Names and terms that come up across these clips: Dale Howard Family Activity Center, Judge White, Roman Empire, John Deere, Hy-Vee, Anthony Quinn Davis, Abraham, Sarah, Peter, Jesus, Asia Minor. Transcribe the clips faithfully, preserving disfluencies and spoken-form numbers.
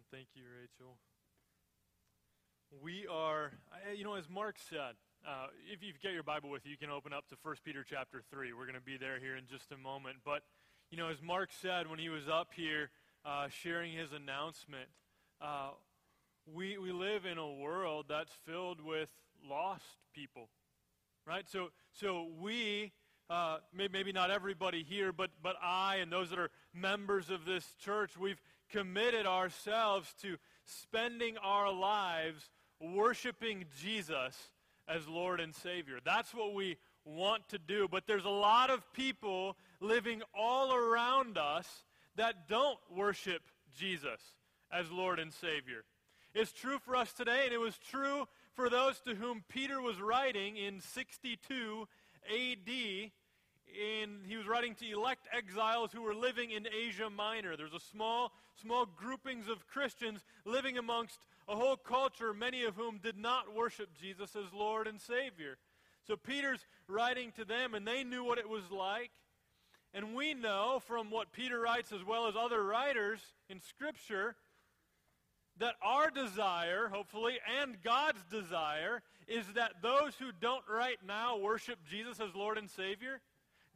Amen. Thank you, Rachel. We are, you know, as Mark said, uh, if you've got your Bible with you, you can open up to First Peter chapter three. We're going to be there here in just a moment. But, you know, as Mark said when he was up here uh, sharing his announcement, uh, we, we live in a world that's filled with lost people, right? So, so we... Uh, maybe not everybody here, but, but I and those that are members of this church, we've committed ourselves to spending our lives worshiping Jesus as Lord and Savior. That's what we want to do. But there's a lot of people living all around us that don't worship Jesus as Lord and Savior. It's true for us today, and it was true for those to whom Peter was writing in sixty-two A D And he was writing to elect exiles who were living in Asia Minor. There's a small, small groupings of Christians living amongst a whole culture, many of whom did not worship Jesus as Lord and Savior. So Peter's writing to them, and they knew what it was like. And we know from what Peter writes, as well as other writers in Scripture, that our desire, hopefully, and God's desire is that those who don't right now worship Jesus as Lord and Savior,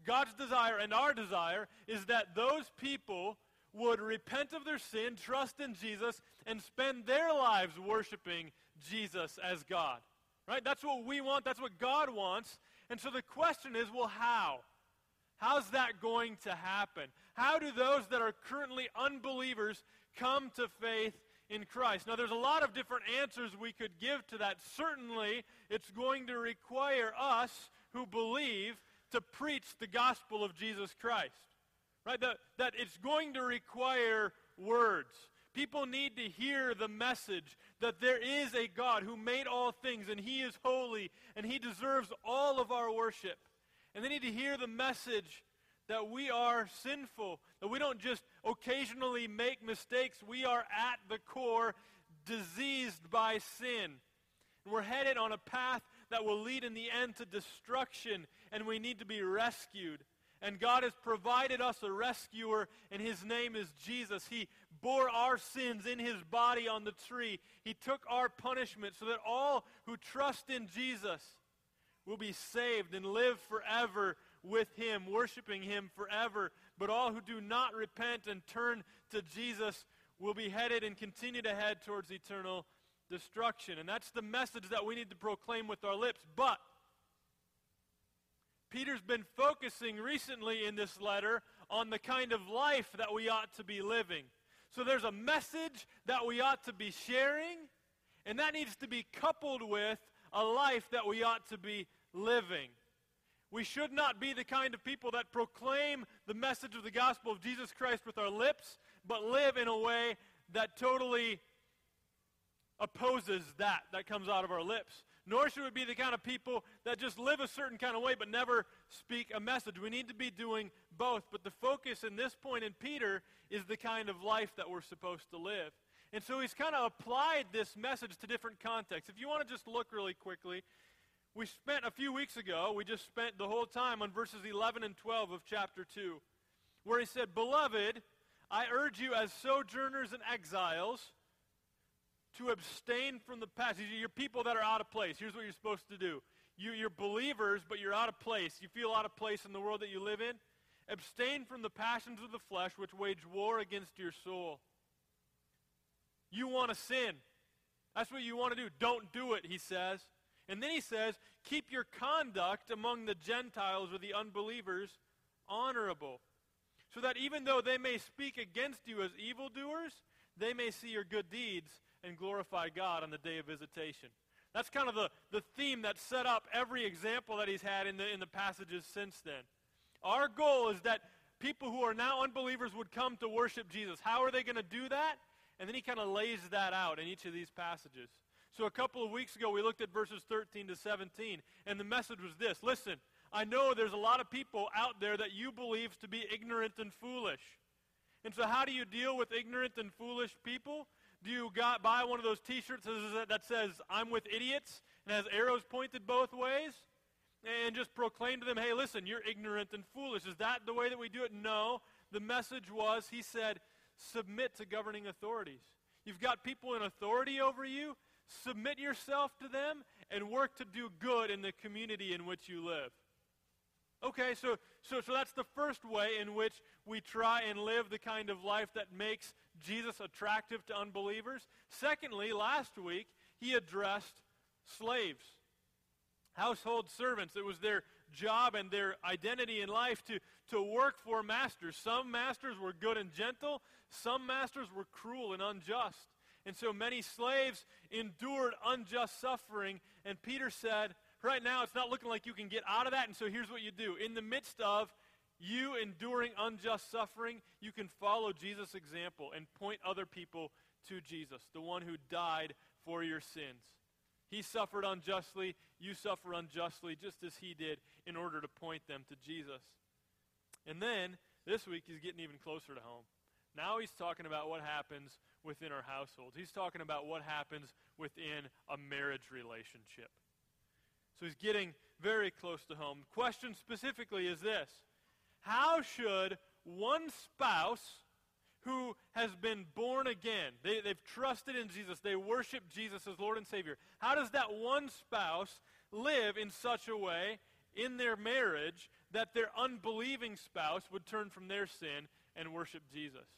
God's desire and our desire is that those people would repent of their sin, trust in Jesus, and spend their lives worshiping Jesus as God. Right? That's what we want. That's what God wants. And so the question is, well, how? How's that going to happen? How do those that are currently unbelievers come to faith in Christ? Now, there's a lot of different answers we could give to that. Certainly, it's going to require us who believe to preach the gospel of Jesus Christ. Right? That, that it's going to require words. People need to hear the message that there is a God who made all things, and He is holy, and He deserves all of our worship. And they need to hear the message that we are sinful, that we don't just occasionally make mistakes. We are at the core diseased by sin. And we're headed on a path that will lead in the end to destruction, and we need to be rescued. And God has provided us a rescuer, and His name is Jesus. He bore our sins in His body on the tree. He took our punishment so that all who trust in Jesus will be saved and live forever with Him, worshiping Him forever. But all who do not repent and turn to Jesus will be headed and continue to head towards eternal destruction. And that's the message that we need to proclaim with our lips. But Peter's been focusing recently in this letter on the kind of life that we ought to be living. So there's a message that we ought to be sharing, and that needs to be coupled with a life that we ought to be living. We should not be the kind of people that proclaim the message of the gospel of Jesus Christ with our lips, but live in a way that totally opposes that that comes out of our lips. Nor should we be the kind of people that just live a certain kind of way but never speak a message. We need to be doing both, but the focus in this point in Peter is the kind of life that we're supposed to live. And so he's kind of applied this message to different contexts. If you want to just look really quickly, we spent a few weeks ago, we just spent the whole time on verses eleven and twelve of chapter two, where he said, "Beloved, I urge you as sojourners and exiles to abstain from the past." You're people that are out of place. Here's what you're supposed to do. You, you're believers, but you're out of place. You feel out of place in the world that you live in. "Abstain from the passions of the flesh, which wage war against your soul." You want to sin. That's what you want to do. Don't do it, he says. And then he says, "Keep your conduct among the Gentiles," or the unbelievers, "honorable, so that even though they may speak against you as evildoers, they may see your good deeds and glorify God on the day of visitation." That's kind of the, the theme that set up every example that he's had in the, in the passages since then. Our goal is that people who are now unbelievers would come to worship Jesus. How are they going to do that? And then he kind of lays that out in each of these passages. So a couple of weeks ago, we looked at verses thirteen to seventeen, and the message was this. Listen, I know there's a lot of people out there that you believe to be ignorant and foolish. And so how do you deal with ignorant and foolish people? Do you got, buy one of those T-shirts that says, "I'm with idiots," and has arrows pointed both ways, and just proclaim to them, "Hey, listen, you're ignorant and foolish"? Is that the way that we do it? No. The message was, he said, submit to governing authorities. You've got people in authority over you. Submit yourself to them and work to do good in the community in which you live. Okay, so, so, so that's the first way in which we try and live the kind of life that makes Jesus attractive to unbelievers. Secondly, last week, he addressed slaves, household servants. It was their job and their identity in life to, to work for masters. Some masters were good and gentle. Some masters were cruel and unjust. And so many slaves endured unjust suffering, and Peter said, right now it's not looking like you can get out of that, and so here's what you do. In the midst of you enduring unjust suffering, you can follow Jesus' example and point other people to Jesus, the one who died for your sins. He suffered unjustly, you suffer unjustly, just as he did, in order to point them to Jesus. And then, this week, he's getting even closer to home. Now he's talking about what happens within our households. He's talking about what happens within a marriage relationship. So he's getting very close to home. The question specifically is this: how should one spouse who has been born again, they, they've trusted in Jesus, they worship Jesus as Lord and Savior, how does that one spouse live in such a way in their marriage that their unbelieving spouse would turn from their sin and worship Jesus?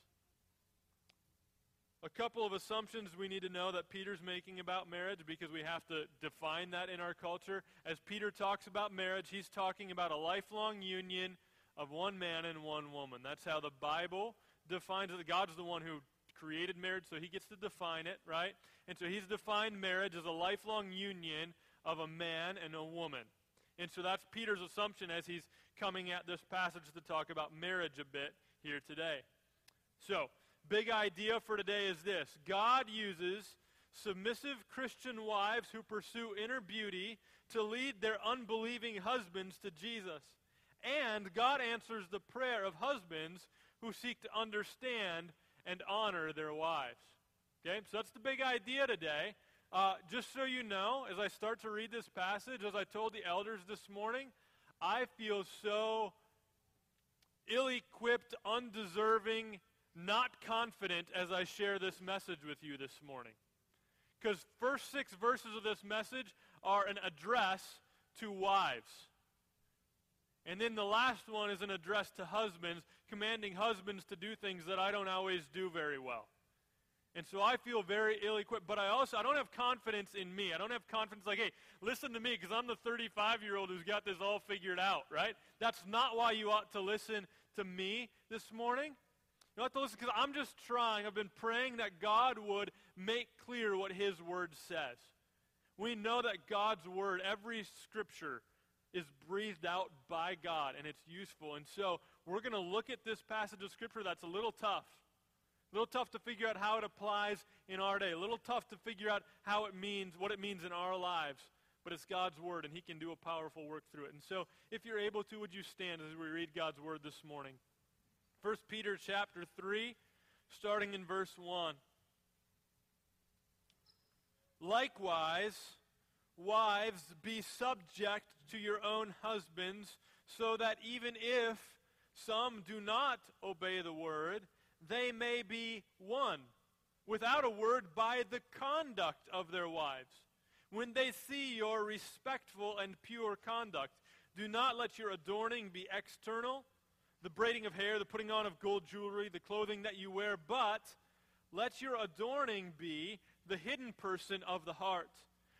A couple of assumptions we need to know that Peter's making about marriage, because we have to define that in our culture. As Peter talks about marriage, he's talking about a lifelong union of one man and one woman. That's how the Bible defines it. God's the one who created marriage, so he gets to define it, right? And so he's defined marriage as a lifelong union of a man and a woman. And so that's Peter's assumption as he's coming at this passage to talk about marriage a bit here today. So, big idea for today is this: God uses submissive Christian wives who pursue inner beauty to lead their unbelieving husbands to Jesus. And God answers the prayer of husbands who seek to understand and honor their wives. Okay, so that's the big idea today. Uh, just so you know, as I start to read this passage, as I told the elders this morning, I feel so ill-equipped, undeserving, not confident as I share this message with you this morning. Because first six verses of this message are an address to wives. And then the last one is an address to husbands, commanding husbands to do things that I don't always do very well. And so I feel very ill-equipped, but I also, I don't have confidence in me. I don't have confidence like, hey, listen to me because I'm the thirty-five-year-old who's got this all figured out, right? That's not why you ought to listen to me this morning. You ought to listen because I'm just trying. I've been praying that God would make clear what his word says. We know that God's word, every scripture, is breathed out by God, and it's useful. And so we're going to look at this passage of scripture that's a little tough. A little tough to figure out how it applies in our day. A little tough to figure out how it means, what it means in our lives. But it's God's word, and he can do a powerful work through it. And so if you're able to, would you stand as we read God's word this morning? First Peter chapter three, starting in verse one. Likewise, wives, be subject to your own husbands, so that even if some do not obey the word, they may be won without a word by the conduct of their wives. When they see your respectful and pure conduct, do not let your adorning be external, the braiding of hair, the putting on of gold jewelry, the clothing that you wear, but let your adorning be the hidden person of the heart,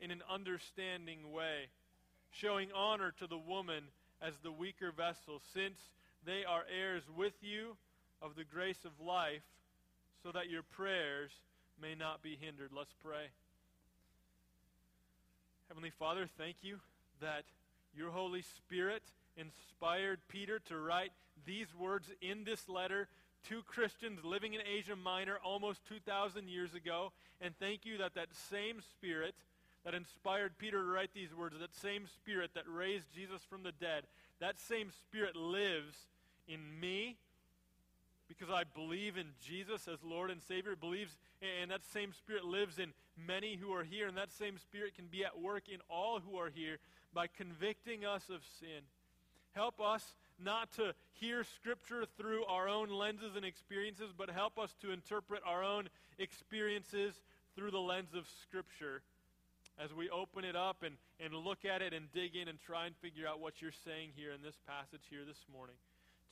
in an understanding way, showing honor to the woman as the weaker vessel, since they are heirs with you of the grace of life, so that your prayers may not be hindered. Let's pray. Heavenly Father, thank you that your Holy Spirit inspired Peter to write these words in this letter two Christians living in Asia Minor almost two thousand years ago. And thank you that that same Spirit that inspired Peter to write these words, that same Spirit that raised Jesus from the dead, that same Spirit lives in me because I believe in Jesus as Lord and Savior, believes, and that same Spirit lives in many who are here, and that same Spirit can be at work in all who are here by convicting us of sin. Help us not to hear Scripture through our own lenses and experiences, but help us to interpret our own experiences through the lens of Scripture as we open it up and, and look at it and dig in and try and figure out what you're saying here in this passage here this morning.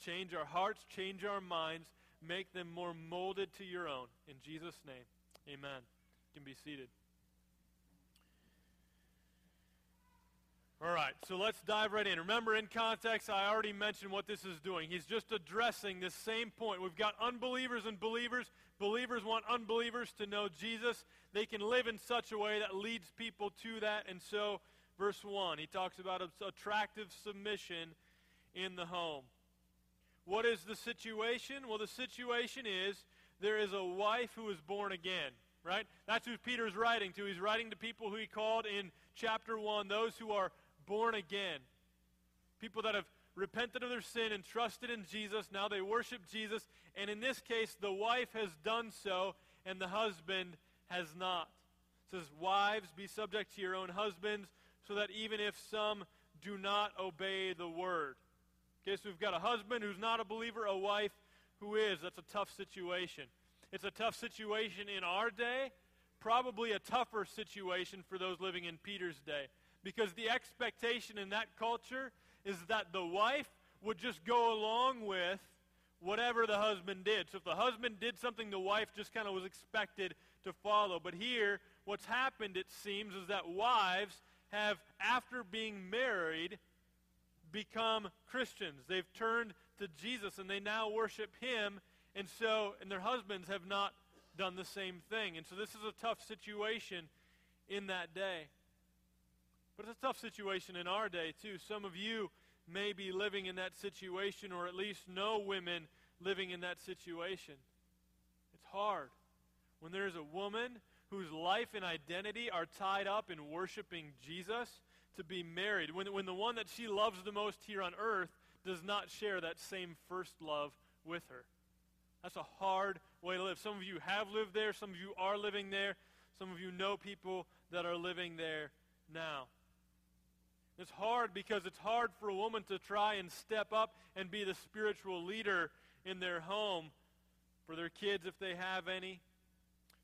Change our hearts, change our minds, make them more molded to your own. In Jesus' name, amen. You can be seated. All right, so let's dive right in. Remember, in context, I already mentioned what this is doing. He's just addressing this same point. We've got unbelievers and believers. Believers want unbelievers to know Jesus. They can live in such a way that leads people to that. And so, verse one, he talks about attractive submission in the home. What is the situation? Well, the situation is there is a wife who is born again. Right? That's who Peter's writing to. He's writing to people who he called in chapter one, those who are born again. People that have repented of their sin and trusted in Jesus. Now they worship Jesus. And in this case, the wife has done so and the husband has not. It says, wives, be subject to your own husbands, so that even if some do not obey the word. Okay, so we've got a husband who's not a believer, a wife who is. That's a tough situation. It's a tough situation in our day, probably a tougher situation for those living in Peter's day, because the expectation in that culture is that the wife would just go along with whatever the husband did. So if the husband did something, the wife just kind of was expected to follow. But here, what's happened, it seems, is that wives have, after being married, become Christians. They've turned to Jesus, and they now worship him. And so, and their husbands have not done the same thing. And so this is a tough situation in that day. But it's a tough situation in our day, too. Some of you may be living in that situation, or at least know women living in that situation. It's hard when there is a woman whose life and identity are tied up in worshiping Jesus to be married. When, when the one that she loves the most here on earth does not share that same first love with her. That's a hard way to live. Some of you have lived there. Some of you are living there. Some of you know people that are living there now. It's hard because it's hard for a woman to try and step up and be the spiritual leader in their home for their kids if they have any.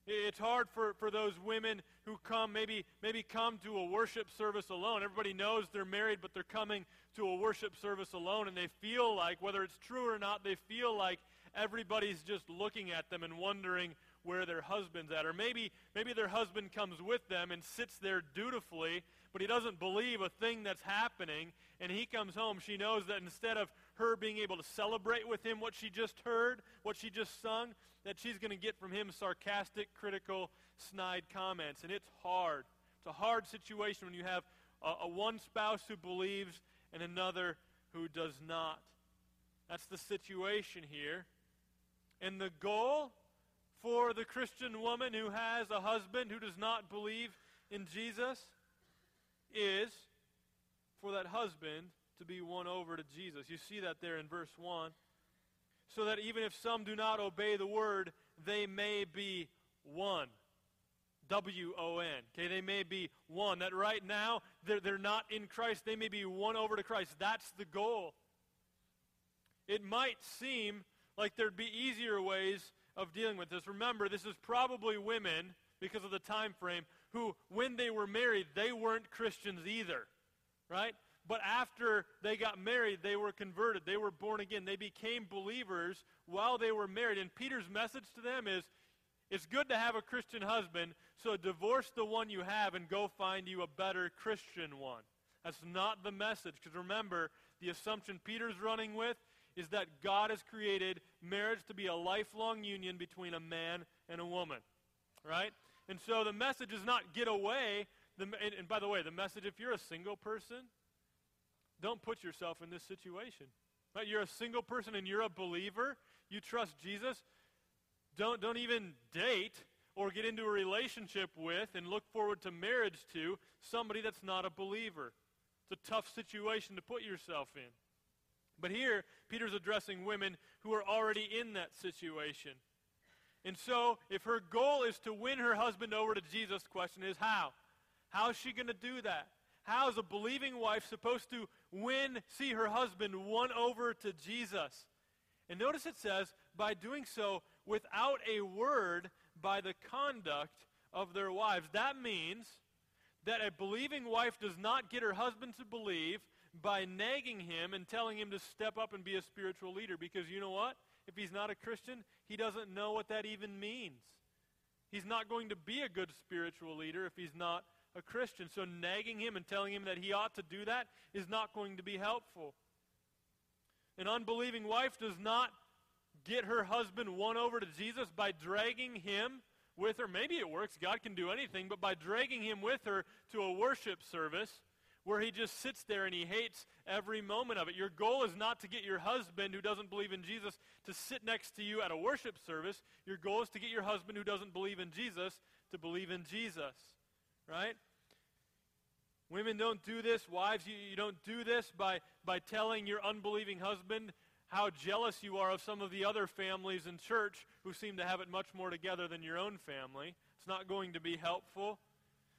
It's hard for, for those women who come, maybe, maybe come to a worship service alone. Everybody knows they're married, but they're coming to a worship service alone, and they feel like, whether it's true or not, they feel like everybody's just looking at them and wondering where their husband's at. Or maybe, maybe their husband comes with them and sits there dutifully, but he doesn't believe a thing that's happening, and he comes home. She knows that instead of her being able to celebrate with him what she just heard, what she just sung, that she's going to get from him sarcastic, critical, snide comments. And it's hard. It's a hard situation when you have a, a one spouse who believes and another who does not. That's the situation here. And the goal for the Christian woman who has a husband who does not believe in Jesus is for that husband to be won over to Jesus. You see that there in verse one. So that even if some do not obey the word, they may be won. W O N. Okay, they may be won. That right now, they're, they're not in Christ. They may be won over to Christ. That's the goal. It might seem like there'd be easier ways of dealing with this. Remember, this is probably women, because of the time frame, who, when they were married, they weren't Christians either. Right? But after they got married, they were converted. They were born again. They became believers while they were married. And Peter's message to them is, it's good to have a Christian husband, so divorce the one you have and go find you a better Christian one. That's not the message. Because remember, the assumption Peter's running with is that God has created marriage to be a lifelong union between a man and a woman. Right? And so the message is not get away. The, and, and by the way, the message, if you're a single person, don't put yourself in this situation. Right? You're a single person and you're a believer. you trust Jesus, don't, don't even date or get into a relationship with and look forward to marriage to somebody that's not a believer. It's a tough situation to put yourself in. But here, Peter's addressing women who are already in that situation. And so, if her goal is to win her husband over to Jesus, the question is how? How is she going to do that? How is a believing wife supposed to win, see her husband won over to Jesus? And notice it says, by doing so without a word, by the conduct of their wives. That means that a believing wife does not get her husband to believe by nagging him and telling him to step up and be a spiritual leader. Because you know what? If he's not a Christian, he doesn't know what that even means. He's not going to be a good spiritual leader if he's not a Christian. So nagging him and telling him that he ought to do that is not going to be helpful. An unbelieving wife does not get her husband won over to Jesus by dragging him with her. Maybe it works. God can do anything. But by dragging him with her to a worship service where he just sits there and he hates every moment of it. Your goal is not to get your husband who doesn't believe in Jesus to sit next to you at a worship service. Your goal is to get your husband who doesn't believe in Jesus to believe in Jesus. Right? Women, don't do this. Wives, you, you don't do this by, by telling your unbelieving husband how jealous you are of some of the other families in church who seem to have it much more together than your own family. It's not going to be helpful.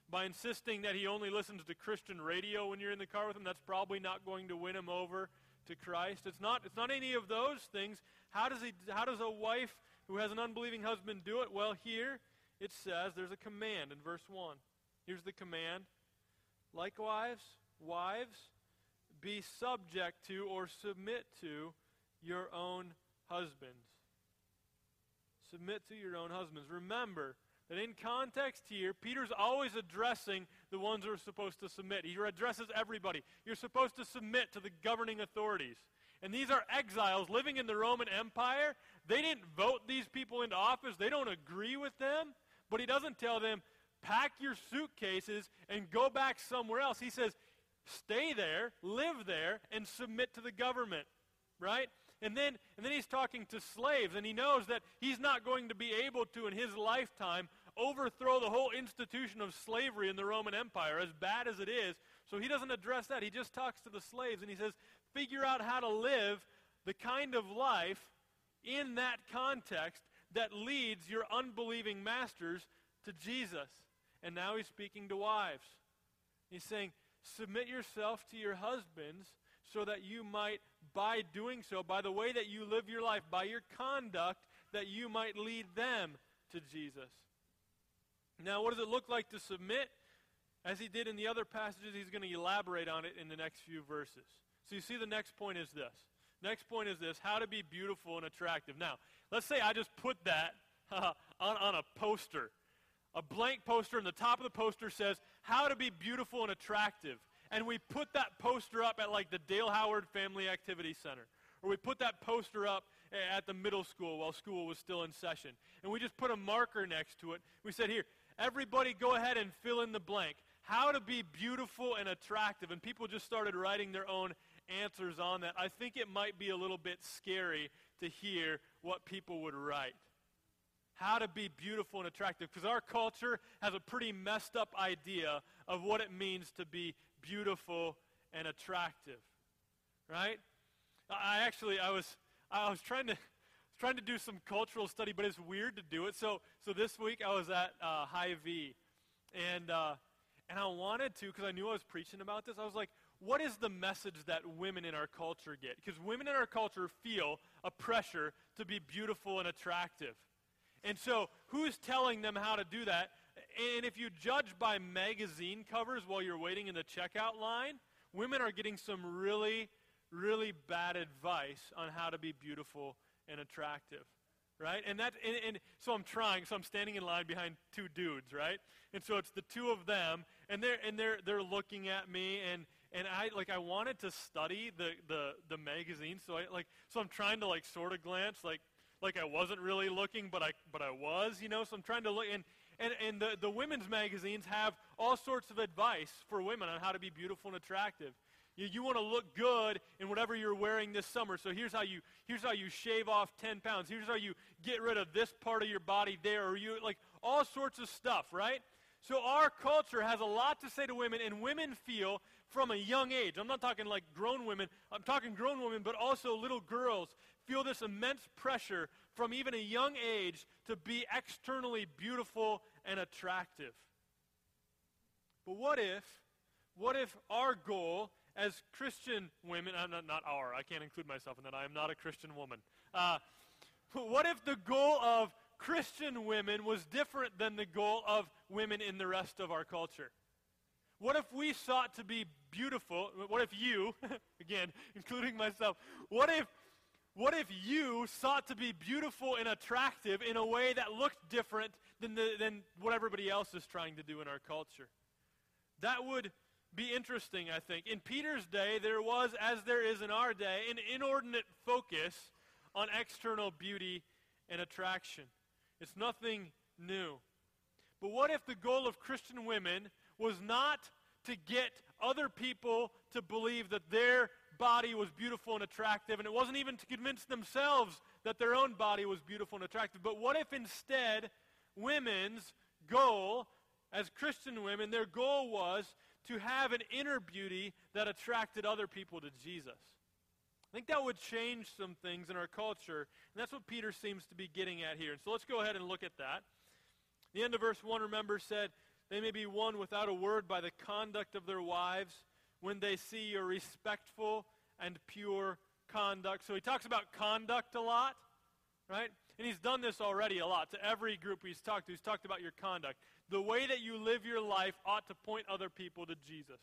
By insisting that he only listens to Christian radio when you're in the car with him, that's probably not going to win him over to Christ. It's not, it's not any of those things. How does he, how does a wife who has an unbelieving husband do it? Well, here it says there's a command in verse one. Here's the command. Likewise, wives, be subject to or submit to your own husbands. Submit to your own husbands. Remember that in context here, Peter's always addressing the ones who are supposed to submit. He addresses everybody. You're supposed to submit to the governing authorities. And these are exiles living in the Roman Empire. They didn't vote these people into office. They don't agree with them. But he doesn't tell them, pack your suitcases and go back somewhere else. He says, stay there, live there, and submit to the government. Right? And then, and then he's talking to slaves, and he knows that he's not going to be able to, in his lifetime, overthrow the whole institution of slavery in the Roman Empire, as bad as it is. So he doesn't address that. He just talks to the slaves, and he says, figure out how to live the kind of life in that context that leads your unbelieving masters to Jesus. And now he's speaking to wives. He's saying, submit yourself to your husbands so that you might, by doing so, by the way that you live your life, by your conduct, that you might lead them to Jesus. Now, what does it look like to submit? As he did in the other passages, he's going to elaborate on it in the next few verses. So you see the next point is this. Next point is this, how to be beautiful and attractive. Now, let's say I just put that on, on a poster, a blank poster, and the top of the poster says, how to be beautiful and attractive. And we put that poster up at like the Dale Howard Family Activity Center. Or we put that poster up at the middle school while school was still in session. And we just put a marker next to it. We said, here, everybody go ahead and fill in the blank. How to be beautiful and attractive. And people just started writing their own answers on that. I think it might be a little bit scary to hear what people would write. How to be beautiful and attractive. Because our culture has a pretty messed up idea of what it means to be beautiful and attractive, right? I actually, I was, I was trying to, trying to do some cultural study, but it's weird to do it. So, so this week I was at uh, Hy-Vee, and uh, and I wanted to, because I knew I was preaching about this. I was like, what is the message that women in our culture get? Because women in our culture feel a pressure to be beautiful and attractive, and so who's telling them how to do that? And if you judge by magazine covers while you're waiting in the checkout line, women are getting some really, really bad advice on how to be beautiful and attractive, right? And that, and, and so I'm trying. So I'm standing in line behind two dudes, right? And so it's the two of them, and they're and they're they're looking at me, and and I like I wanted to study the the the magazine, so I like so I'm trying to like sort of glance, like like I wasn't really looking, but I but I was, you know. So I'm trying to look and. And, and the, the women's magazines have all sorts of advice for women on how to be beautiful and attractive. You, you want to look good in whatever you're wearing this summer. So here's how you here's how you shave off ten pounds. Here's how you get rid of this part of your body there, or you like all sorts of stuff, right? So our culture has a lot to say to women, and women feel from a young age, I'm not talking like grown women, I'm talking grown women, but also little girls feel this immense pressure from even a young age to be externally beautiful and attractive. But what if, what if our goal as Christian women, I'm not, not our, I can't include myself in that, I am not a Christian woman. Uh, but what if the goal of Christian women was different than the goal of women in the rest of our culture? What if we sought to be beautiful? What if you, again, including myself, what if, what if you sought to be beautiful and attractive in a way that looked different than, the, than what everybody else is trying to do in our culture? That would be interesting, I think. In Peter's day, there was, as there is in our day, an inordinate focus on external beauty and attraction. It's nothing new. But what if the goal of Christian women was not to get other people to believe that their body was beautiful and attractive, and it wasn't even to convince themselves that their own body was beautiful and attractive? But what if instead women's goal, as Christian women, their goal was to have an inner beauty that attracted other people to Jesus? I think that would change some things in our culture, and that's what Peter seems to be getting at here. And so let's go ahead and look at that. The end of verse one, remember, said, "They may be won without a word by the conduct of their wives when they see your respectful and pure conduct." So he talks about conduct a lot, right? And he's done this already a lot. To every group he's talked to, he's talked about your conduct. The way that you live your life ought to point other people to Jesus.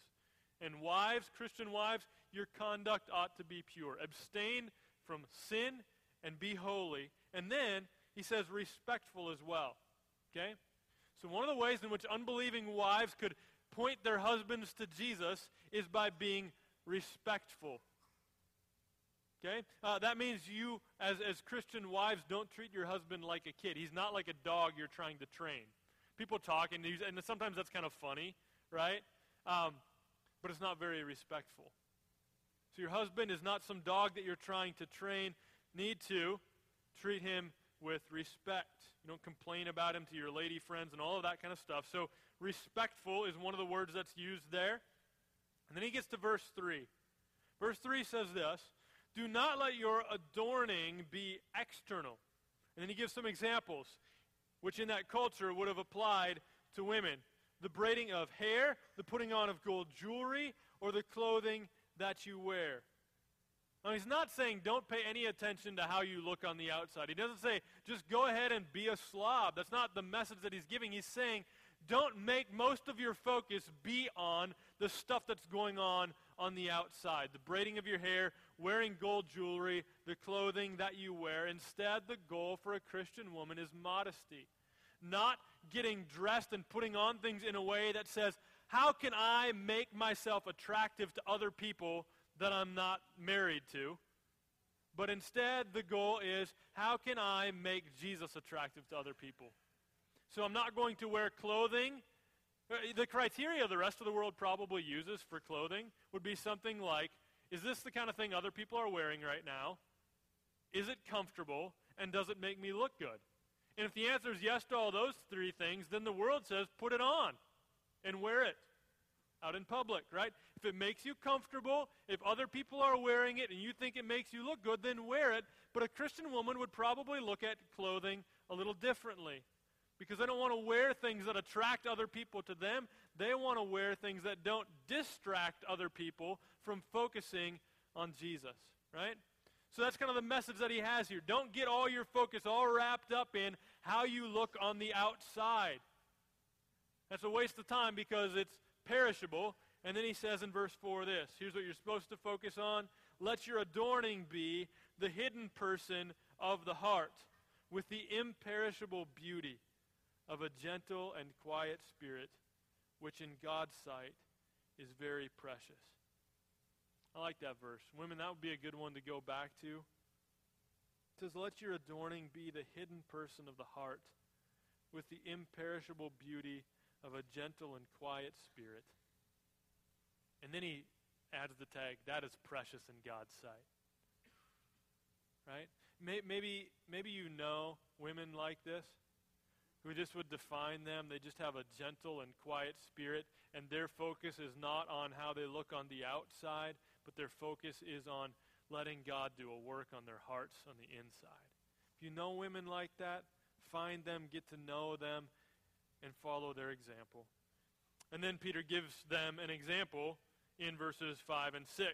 And wives, Christian wives, your conduct ought to be pure. Abstain from sin and be holy. And then he says respectful as well. Okay? So one of the ways in which unbelieving wives could point their husbands to Jesus is by being respectful. Okay? Uh, that means you, as, as Christian wives, don't treat your husband like a kid. He's not like a dog you're trying to train. People talk, and, and sometimes that's kind of funny, right? Um, but it's not very respectful. So your husband is not some dog that you're trying to train. Need to treat him with respect. You don't complain about him to your lady friends and all of that kind of stuff. So respectful is one of the words that's used there. And then he gets to verse three. Verse three says this, "Do not let your adorning be external." And then he gives some examples, which in that culture would have applied to women. The braiding of hair, the putting on of gold jewelry, or the clothing that you wear. Now, he's not saying don't pay any attention to how you look on the outside. He doesn't say just go ahead and be a slob. That's not the message that he's giving. He's saying don't make most of your focus be on the stuff that's going on on the outside. The braiding of your hair, wearing gold jewelry, the clothing that you wear. Instead, the goal for a Christian woman is modesty. Not getting dressed and putting on things in a way that says, how can I make myself attractive to other people that I'm not married to? But instead, the goal is, how can I make Jesus attractive to other people? So I'm not going to wear clothing. The criteria the rest of the world probably uses for clothing would be something like, is this the kind of thing other people are wearing right now? Is it comfortable? And does it make me look good? And if the answer is yes to all those three things, then the world says put it on and wear it out in public, right? If it makes you comfortable, if other people are wearing it and you think it makes you look good, then wear it. But a Christian woman would probably look at clothing a little differently because they don't want to wear things that attract other people to them. They want to wear things that don't distract other people from focusing on Jesus, right? So that's kind of the message that he has here. Don't get all your focus all wrapped up in how you look on the outside. That's a waste of time because it's perishable. And then he says in verse four this, here's what you're supposed to focus on. Let your adorning be the hidden person of the heart with the imperishable beauty of a gentle and quiet spirit, which in God's sight is very precious. I like that verse. Women, that would be a good one to go back to. It says, let your adorning be the hidden person of the heart with the imperishable beauty of a gentle and quiet spirit. And then he adds the tag, that is precious in God's sight. Right? Maybe, maybe you know women like this who just would define them. They just have a gentle and quiet spirit, and their focus is not on how they look on the outside, but their focus is on letting God do a work on their hearts on the inside. If you know women like that, find them, get to know them, and follow their example. And then Peter gives them an example in verses five and six.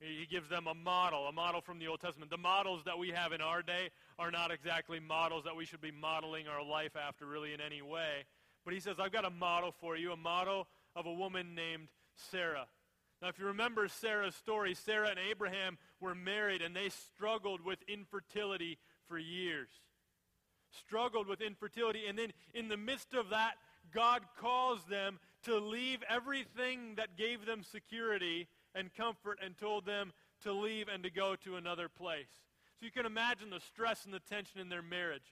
He gives them a model, a model from the Old Testament. The models that we have in our day are not exactly models that we should be modeling our life after really in any way. But he says, I've got a model for you, a model of a woman named Sarah. Now, if you remember Sarah's story, Sarah and Abraham were married, and they struggled with infertility for years. Struggled with infertility, and then in the midst of that, God calls them to leave everything that gave them security and comfort, and told them to leave and to go to another place. So you can imagine the stress and the tension in their marriage.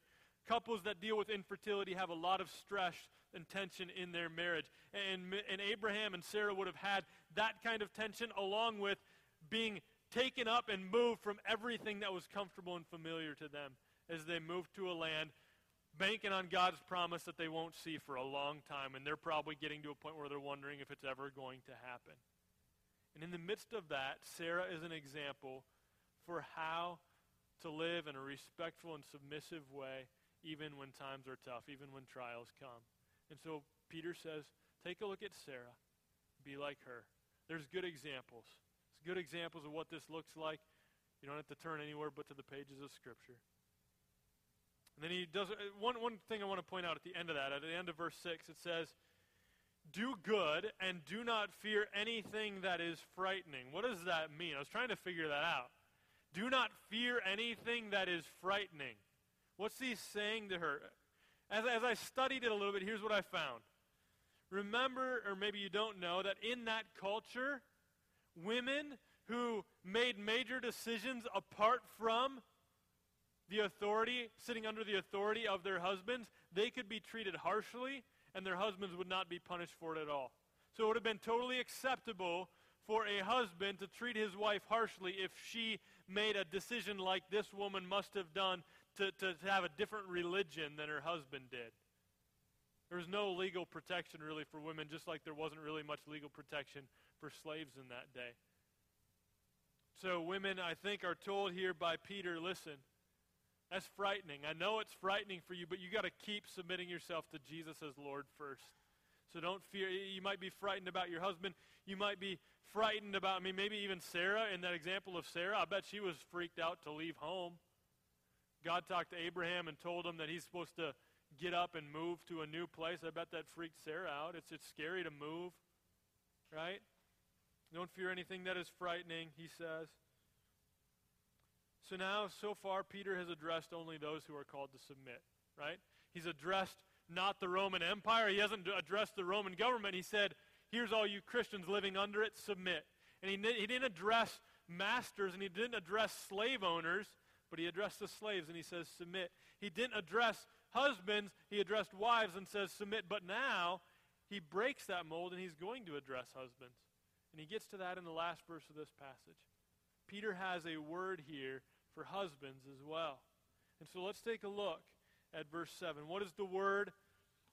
Couples that deal with infertility have a lot of stress and tension in their marriage. And, and Abraham and Sarah would have had that kind of tension along with being taken up and moved from everything that was comfortable and familiar to them as they moved to a land banking on God's promise that they won't see for a long time. And they're probably getting to a point where they're wondering if it's ever going to happen. And in the midst of that, Sarah is an example for how to live in a respectful and submissive way, even when times are tough, even when trials come. And so Peter says, take a look at Sarah. Be like her. There's good examples. There's good examples of what this looks like. You don't have to turn anywhere but to the pages of Scripture. And then he does, one, one thing I want to point out at the end of that, at the end of verse six, it says, do good and do not fear anything that is frightening. What does that mean? I was trying to figure that out. Do not fear anything that is frightening. What's he saying to her? As, as I studied it a little bit, here's what I found. Remember, or maybe you don't know, that in that culture, women who made major decisions apart from the authority, sitting under the authority of their husbands, they could be treated harshly, and their husbands would not be punished for it at all. So it would have been totally acceptable for a husband to treat his wife harshly if she made a decision like this woman must have done to, to, to have a different religion than her husband did. There was no legal protection really for women, just like there wasn't really much legal protection for slaves in that day. So women, I think, are told here by Peter, listen, that's frightening. I know it's frightening for you, but you got to keep submitting yourself to Jesus as Lord first. So don't fear. You might be frightened about your husband. You might be frightened about, I mean, maybe even Sarah. In that example of Sarah, I bet she was freaked out to leave home. God talked to Abraham and told him that he's supposed to get up and move to a new place. I bet that freaked Sarah out. It's, it's scary to move, right? Don't fear anything that is frightening, he says. So now, so far, Peter has addressed only those who are called to submit, right? He's addressed not the Roman Empire. He hasn't addressed the Roman government. He said, here's all you Christians living under it, submit. And he, he didn't address masters, and he didn't address slave owners, but he addressed the slaves, and he says, submit. He didn't address husbands. He addressed wives and says, submit. But now, he breaks that mold, and he's going to address husbands. And he gets to that in the last verse of this passage. Peter has a word here for husbands as well. And so let's take a look at verse seven. What is the word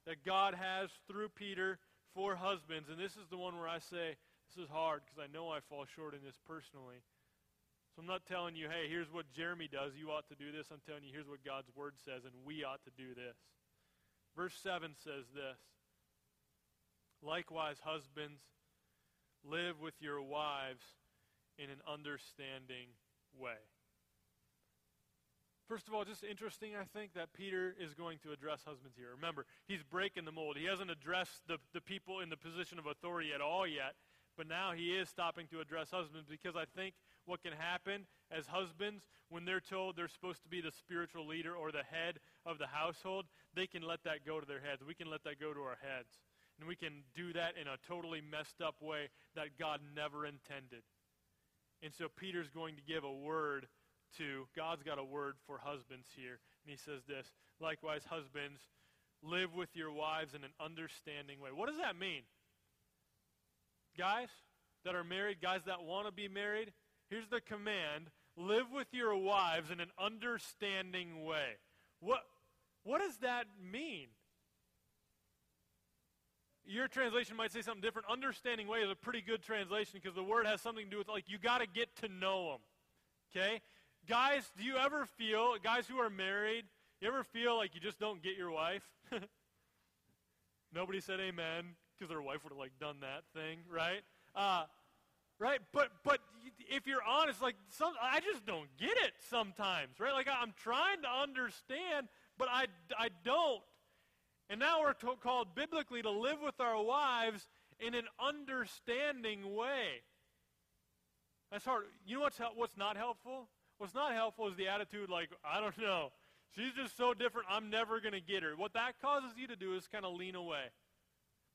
that God has through Peter for husbands? And this is the one where I say, this is hard because I know I fall short in this personally. So I'm not telling you, hey, here's what Jeremy does. You ought to do this. I'm telling you, here's what God's word says, and we ought to do this. Verse seven says this. Likewise, husbands, live with your wives in an understanding way. First of all, just interesting, I think, that Peter is going to address husbands here. Remember, he's breaking the mold. He hasn't addressed the, the people in the position of authority at all yet, but now he is stopping to address husbands because I think what can happen as husbands, when they're told they're supposed to be the spiritual leader or the head of the household, they can let that go to their heads. We can let that go to our heads. And we can do that in a totally messed up way that God never intended. And so Peter's going to give a word to, God's got a word for husbands here. And he says this, likewise, husbands, live with your wives in an understanding way. What does that mean? Guys, that are married, guys that want to be married, here's the command: live with your wives in an understanding way. What, what does that mean? Your translation might say something different. Understanding way is a pretty good translation because the word has something to do with, like, you got to get to know them, okay? Guys, do you ever feel, guys who are married, you ever feel like you just don't get your wife? Nobody said amen because their wife would have, like, done that thing, right? Uh, right? But but if you're honest, like, some, I just don't get it sometimes, right? Like, I'm trying to understand, but I, I don't. And now we're to- called biblically to live with our wives in an understanding way. That's hard. You know what's hel- what's not helpful? What's not helpful is the attitude like, I don't know, she's just so different, I'm never going to get her. What that causes you to do is kind of lean away.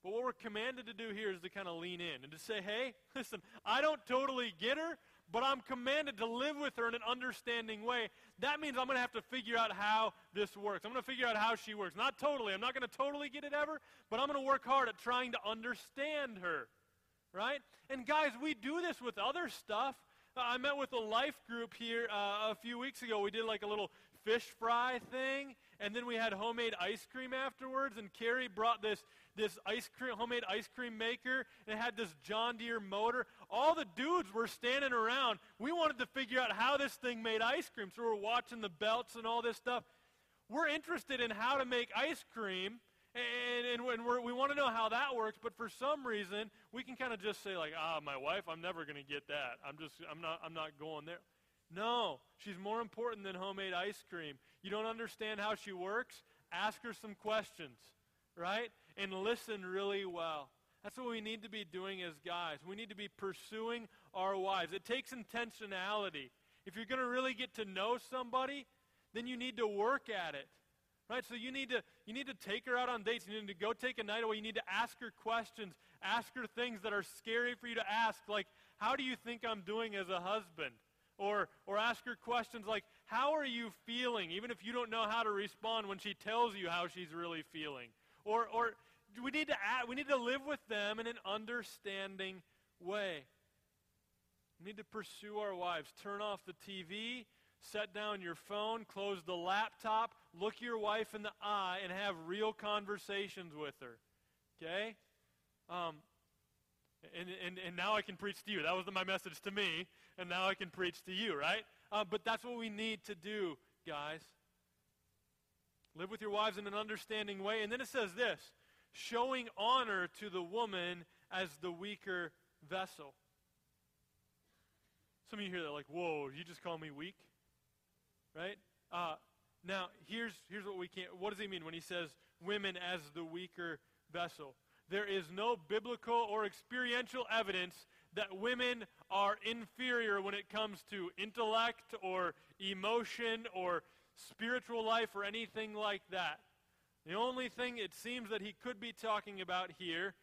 But what we're commanded to do here is to kind of lean in and to say, hey, listen, I don't totally get her, but I'm commanded to live with her in an understanding way. That means I'm going to have to figure out how this works. I'm going to figure out how she works. Not totally. I'm not going to totally get it ever, but I'm going to work hard at trying to understand her, right? And guys, we do this with other stuff. I met with a life group here uh, a few weeks ago. We did like a little fish fry thing, and then we had homemade ice cream afterwards, and Carrie brought this this ice cream, homemade ice cream maker, and it had this John Deere motor. All the dudes were standing around. We wanted to figure out how this thing made ice cream, so we're watching the belts and all this stuff. We're interested in how to make ice cream, and, and, and we're, we want to know how that works, but for some reason, we can kind of just say, like, ah, my wife, I'm never going to get that. I'm just, I'm not, I'm not going there. No, she's more important than homemade ice cream. You don't understand how she works? Ask her some questions, right? And listen really well. That's what we need to be doing as guys. We need to be pursuing our wives. It takes intentionality. If you're going to really get to know somebody, then you need to work at it, right? So you need to you need to take her out on dates. You need to go take a night away. You need to ask her questions. Ask her things that are scary for you to ask, like, how do you think I'm doing as a husband? Or or ask her questions like, how are you feeling? Even if you don't know how to respond when she tells you how she's really feeling. Or or we need to add, we need to live with them in an understanding way. We need to pursue our wives. Turn off the T V, set down your phone, close the laptop, look your wife in the eye, and have real conversations with her. Okay? Um And, and and now I can preach to you. That was my message to me, and now I can preach to you, right? Uh, but that's what we need to do, guys. Live with your wives in an understanding way. And then it says this, showing honor to the woman as the weaker vessel. Some of you hear that like, whoa, you just call me weak? Right? Uh, now, here's here's what we can't, what does he mean when he says women as the weaker vessel? There is no biblical or experiential evidence that women are inferior when it comes to intellect or emotion or spiritual life or anything like that. The only thing it seems that he could be talking about here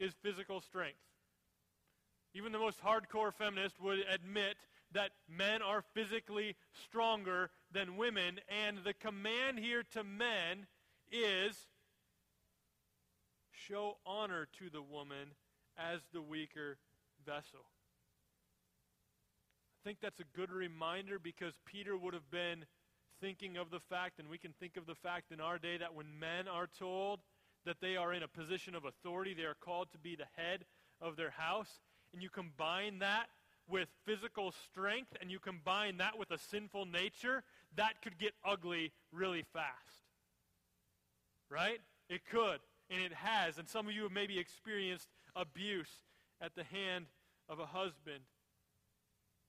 is physical strength. Even the most hardcore feminist would admit that men are physically stronger than women, and the command here to men is show honor to the woman as the weaker vessel. I think that's a good reminder because Peter would have been thinking of the fact, and we can think of the fact in our day, that when men are told that they are in a position of authority, they are called to be the head of their house, and you combine that with physical strength, and you combine that with a sinful nature, that could get ugly really fast. Right? It could. And it has, and some of you have maybe experienced abuse at the hand of a husband.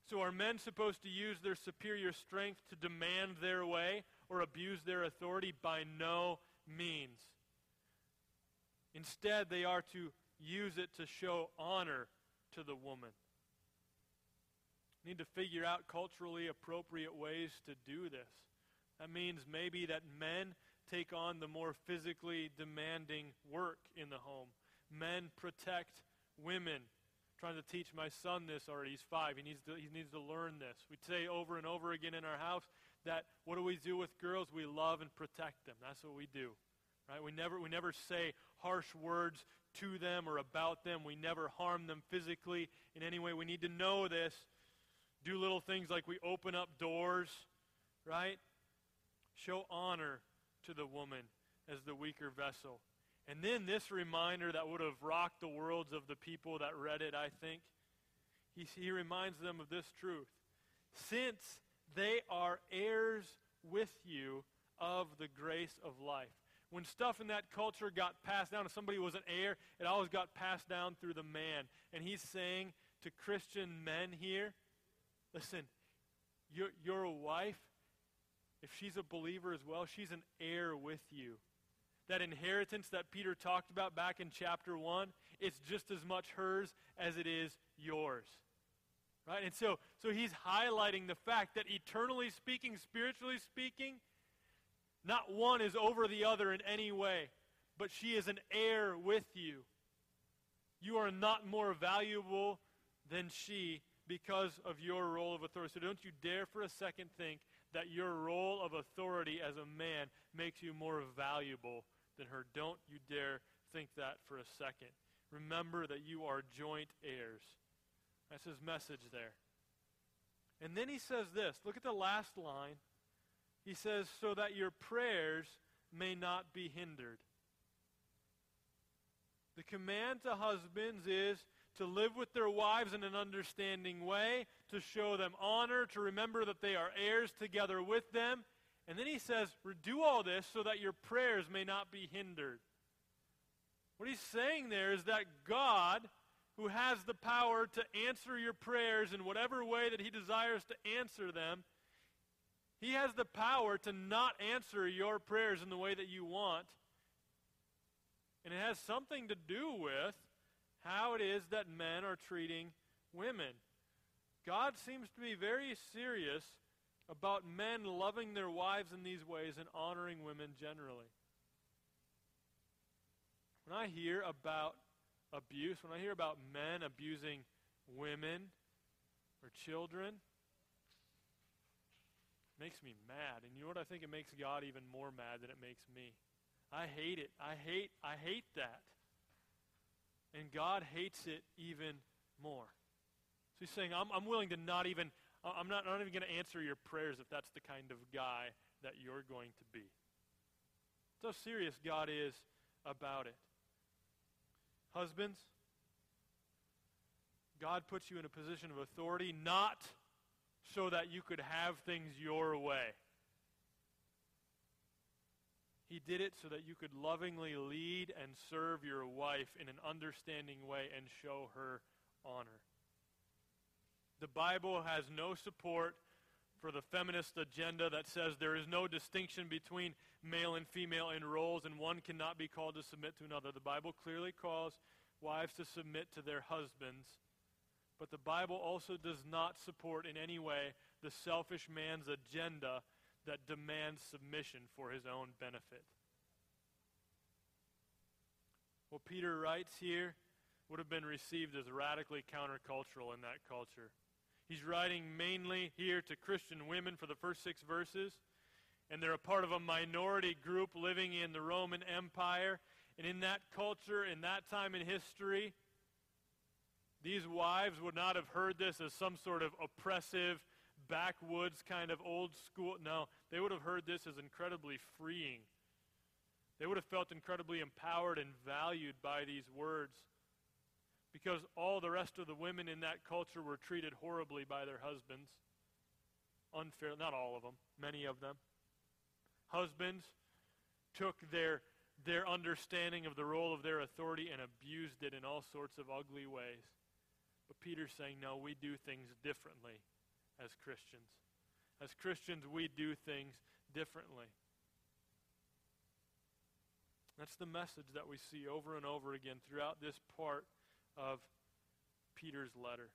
So are men supposed to use their superior strength to demand their way or abuse their authority? By no means. Instead, they are to use it to show honor to the woman. We need to figure out culturally appropriate ways to do this. That means maybe that men take on the more physically demanding work in the home. Men protect women. I'm trying to teach my son this already. He's five. He needs to, he needs to learn this. We say over and over again in our house that what do we do with girls? We love and protect them. That's what we do. Right? We never, we never say harsh words to them or about them. We never harm them physically in any way. We need to know this. Do little things like we open up doors, right? Show honor to the woman as the weaker vessel. And then this reminder that would have rocked the worlds of the people that read it, I think, he, he reminds them of this truth. Since they are heirs with you of the grace of life. When stuff in that culture got passed down, if somebody was an heir, it always got passed down through the man. And he's saying to Christian men here, listen, your, your wife, if she's a believer as well, she's an heir with you. That inheritance that Peter talked about back in chapter one, it's just as much hers as it is yours. Right? And so, so he's highlighting the fact that eternally speaking, spiritually speaking, not one is over the other in any way, but she is an heir with you. You are not more valuable than she because of your role of authority. So don't you dare for a second think that your role of authority as a man makes you more valuable than her. Don't you dare think that for a second. Remember that you are joint heirs. That's his message there. And then he says this. Look at the last line. He says, so that your prayers may not be hindered. The command to husbands is to live with their wives in an understanding way, to show them honor, to remember that they are heirs together with them. And then he says, do all this so that your prayers may not be hindered. What he's saying there is that God, who has the power to answer your prayers in whatever way that he desires to answer them, he has the power to not answer your prayers in the way that you want. And it has something to do with how it is that men are treating women. God seems to be very serious about men loving their wives in these ways and honoring women generally. When I hear about abuse, when I hear about men abusing women or children, makes me mad. And you know what? I think it makes God even more mad than it makes me. I hate it. I hate I hate that. And God hates it even more. So he's saying, I'm I'm willing to not even I'm not, not even going to answer your prayers if that's the kind of guy that you're going to be. So serious God is about it. Husbands, God puts you in a position of authority, not so that you could have things your way. He did it so that you could lovingly lead and serve your wife in an understanding way and show her honor. The Bible has no support for the feminist agenda that says there is no distinction between male and female in roles and one cannot be called to submit to another. The Bible clearly calls wives to submit to their husbands. But the Bible also does not support in any way the selfish man's agenda that demands submission for his own benefit. What Peter writes here would have been received as radically countercultural in that culture. He's writing mainly here to Christian women for the first six verses, and they're a part of a minority group living in the Roman Empire. And in that culture, in that time in history, these wives would not have heard this as some sort of oppressive, backwoods kind of old school. No, they would have heard this as incredibly freeing. They would have felt incredibly empowered and valued by these words because all the rest of the women in that culture were treated horribly by their husbands. Unfair, not all of them, many of them. Husbands took their, their understanding of the role of their authority and abused it in all sorts of ugly ways. But Peter's saying, no, we do things differently as Christians. As Christians, we do things differently. That's the message that we see over and over again throughout this part of Peter's letter.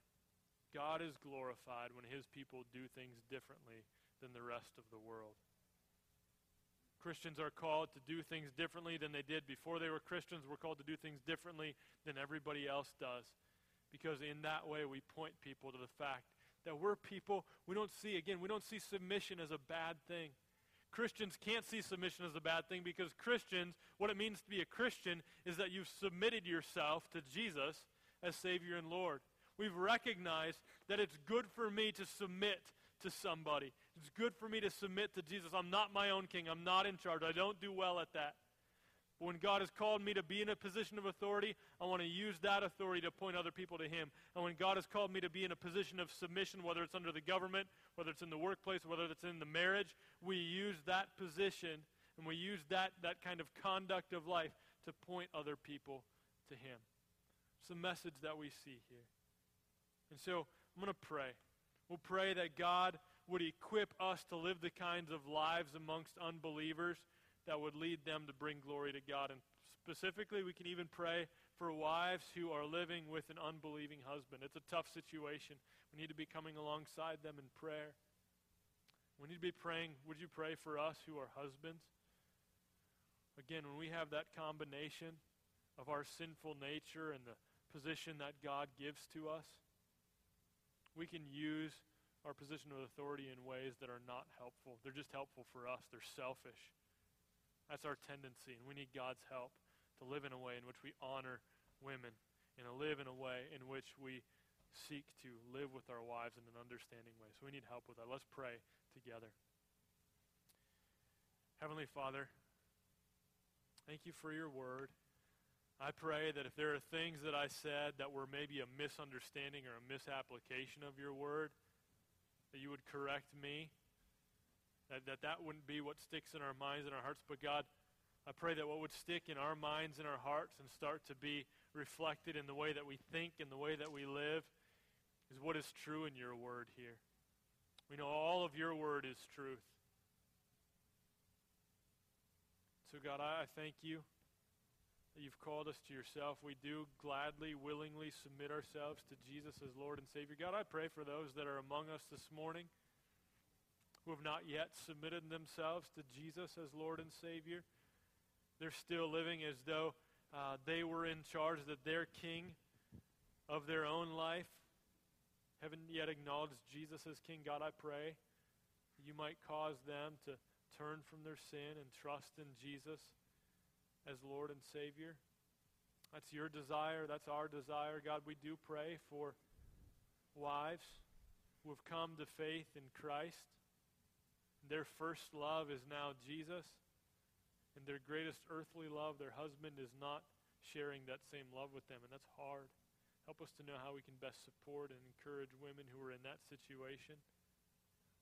God is glorified when his people do things differently than the rest of the world. Christians are called to do things differently than they did before they were Christians. We're called to do things differently than everybody else does. Because in that way we point people to the fact that we're people, we don't see, again, we don't see submission as a bad thing. Christians can't see submission as a bad thing, because Christians, what it means to be a Christian is that you've submitted yourself to Jesus as Savior and Lord. We've recognized that it's good for me to submit to somebody. It's good for me to submit to Jesus. I'm not my own king. I'm not in charge. I don't do well at that. But when God has called me to be in a position of authority, I want to use that authority to point other people to Him. And when God has called me to be in a position of submission, whether it's under the government, whether it's in the workplace, whether it's in the marriage, we use that position and we use that, that kind of conduct of life to point other people to Him. It's the message that we see here. And so I'm going to pray. We'll pray that God would equip us to live the kinds of lives amongst unbelievers that would lead them to bring glory to God. And specifically, we can even pray for wives who are living with an unbelieving husband. It's a tough situation. We need to be coming alongside them in prayer. We need to be praying. Would you pray for us who are husbands? Again, when we have that combination of our sinful nature and the position that God gives to us, we can use our position of authority in ways that are not helpful. They're just helpful for us. They're selfish. That's our tendency, and we need God's help to live in a way in which we honor women and to live in a way in which we seek to live with our wives in an understanding way. So we need help with that. Let's pray together. Heavenly Father, thank you for your word. I pray that if there are things that I said that were maybe a misunderstanding or a misapplication of your word, that you would correct me. That, that that wouldn't be what sticks in our minds and our hearts. But God, I pray that what would stick in our minds and our hearts and start to be reflected in the way that we think and the way that we live is what is true in your word here. We know all of your word is truth. So God, I, I thank you that you've called us to yourself. We do gladly, willingly submit ourselves to Jesus as Lord and Savior. God, I pray for those that are among us this morning who have not yet submitted themselves to Jesus as Lord and Savior. They're still living as though uh, they were in charge, that they're king of their own life, haven't yet acknowledged Jesus as king. God, I pray you might cause them to turn from their sin and trust in Jesus as Lord and Savior. That's your desire. That's our desire. God, we do pray for wives who have come to faith in Christ. Their first love is now Jesus, and their greatest earthly love, their husband, is not sharing that same love with them, and that's hard. Help us to know how we can best support and encourage women who are in that situation.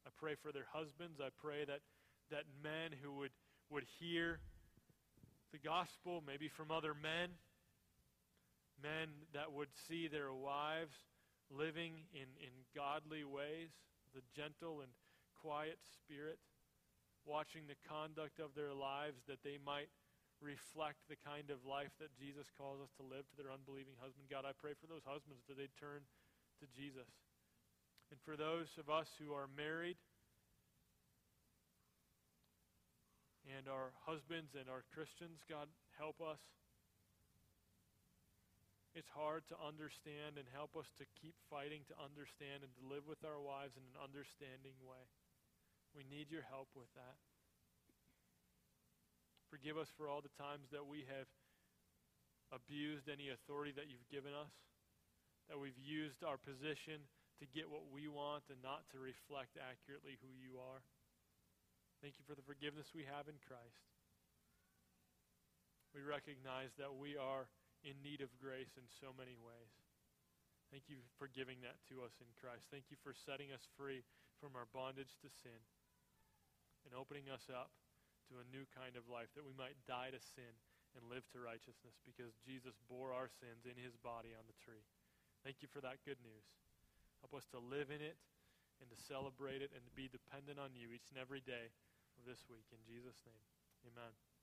I pray for their husbands. I pray that, that men who would, would hear the gospel, maybe from other men, men that would see their wives living in, in godly ways, the gentle and quiet spirit, watching the conduct of their lives, that they might reflect the kind of life that Jesus calls us to live to their unbelieving husband. God, I pray for those husbands that they turn to Jesus. And for those of us who are married and our husbands and our Christians, God, help us. It's hard to understand, and help us to keep fighting to understand and to live with our wives in an understanding way. We need your help with that. Forgive us for all the times that we have abused any authority that you've given us, that we've used our position to get what we want and not to reflect accurately who you are. Thank you for the forgiveness we have in Christ. We recognize that we are in need of grace in so many ways. Thank you for giving that to us in Christ. Thank you for setting us free from our bondage to sin and opening us up to a new kind of life, that we might die to sin and live to righteousness, because Jesus bore our sins in his body on the tree. Thank you for that good news. Help us to live in it and to celebrate it and to be dependent on you each and every day of this week. In Jesus' name, amen.